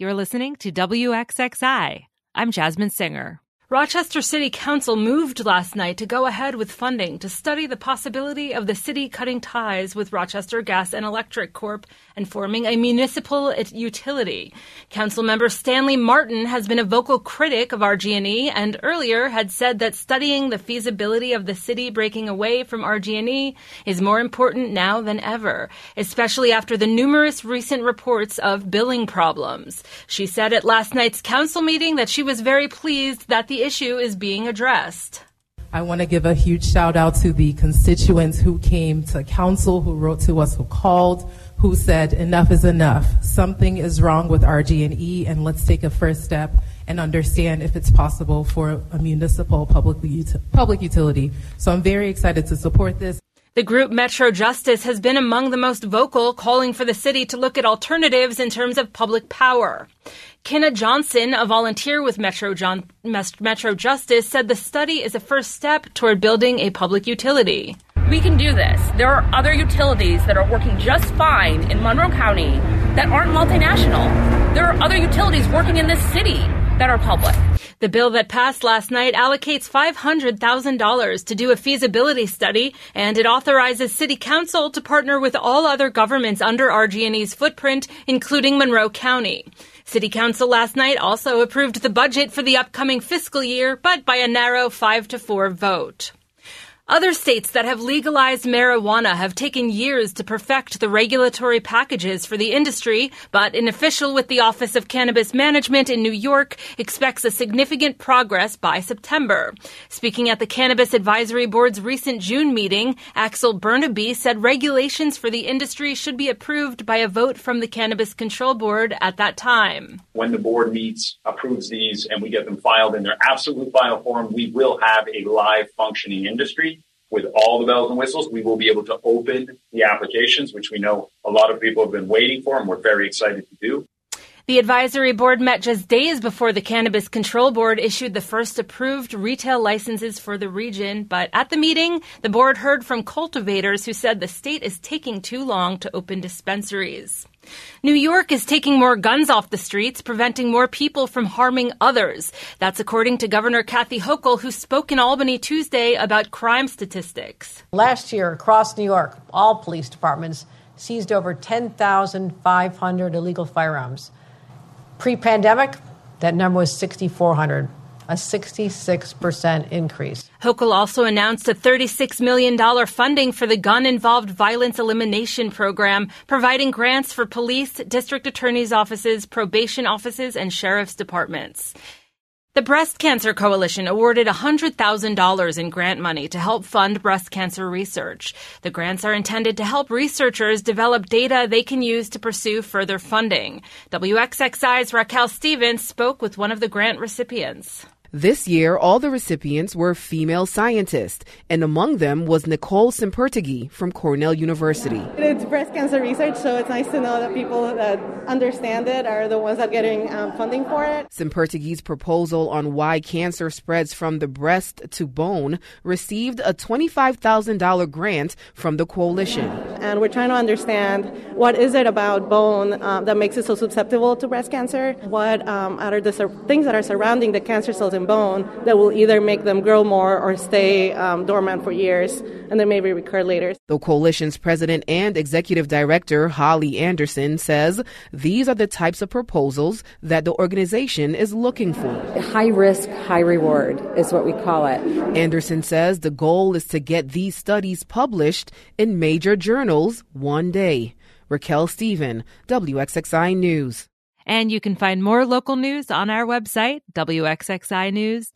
You're listening to WXXI. I'm Jasmine Singer. Rochester City Council moved last night to go ahead with funding to study the possibility of the city cutting ties with Rochester Gas and Electric Corp and forming a municipal utility. Councilmember Stanley Martin has been a vocal critic of RG&E and earlier had said that studying the feasibility of the city breaking away from RG&E is more important now than ever, especially after the numerous recent reports of billing problems. She said at last night's council meeting that she was very pleased that the issue is being addressed. I want to give a huge shout out to the constituents who came to council, who wrote to us, who called, who said enough is enough. Something is wrong with RG&E, and let's take a first step and understand if it's possible for a municipal public utility. So I'm very excited to support this. The group Metro Justice has been among the most vocal, calling for the city to look at alternatives in terms of public power. Kenna Johnson, a volunteer with Metro Justice, said the study is a first step toward building a public utility. We can do this. There are other utilities that are working just fine in Monroe County that aren't multinational. There are other utilities working in this city that are public. The bill that passed last night allocates $500,000 to do a feasibility study, and it authorizes City Council to partner with all other governments under RG&E's footprint, including Monroe County. City Council last night also approved the budget for the upcoming fiscal year, but by a narrow 5-4 vote. Other states that have legalized marijuana have taken years to perfect the regulatory packages for the industry, but an official with the Office of Cannabis Management in New York expects a significant progress by September. Speaking at the Cannabis Advisory Board's recent June meeting, Axel Bernabe said regulations for the industry should be approved by a vote from the Cannabis Control Board at that time. When the board meets, approves these, and we get them filed in their absolute final form, we will have a live functioning industry. With all the bells and whistles, we will be able to open the applications, which we know a lot of people have been waiting for and we're very excited to do. The advisory board met just days before the Cannabis Control Board issued the first approved retail licenses for the region. But at the meeting, the board heard from cultivators who said the state is taking too long to open dispensaries. New York is taking more guns off the streets, preventing more people from harming others. That's according to Governor Kathy Hochul, who spoke in Albany Tuesday about crime statistics. Last year, across New York, all police departments seized over 10,500 illegal firearms. Pre-pandemic, that number was 6,400, a 66% increase. Hochul also announced a $36 million funding for the gun-involved violence elimination program, providing grants for police, district attorneys' offices, probation offices, and sheriff's departments. The Breast Cancer Coalition awarded $100,000 in grant money to help fund breast cancer research. The grants are intended to help researchers develop data they can use to pursue further funding. WXXI's Raquel Stevens spoke with one of the grant recipients. This year, all the recipients were female scientists, and among them was Nicole Sampertegui from Cornell University. It's breast cancer research, so it's nice to know that people that understand it are the ones that are getting funding for it. Sampertegui's proposal on why cancer spreads from the breast to bone received a $25,000 grant from the coalition. And we're trying to understand what is it about bone that makes it so susceptible to breast cancer? What are the things that are surrounding the cancer cells and bone that will either make them grow more or stay dormant for years and then maybe recur later. The coalition's president and executive director, Holly Anderson, says these are the types of proposals that the organization is looking for. High risk, high reward is what we call it. Anderson says the goal is to get these studies published in major journals one day. Raquel Stephen, WXXI News. And you can find more local news on our website, WXXINews.org.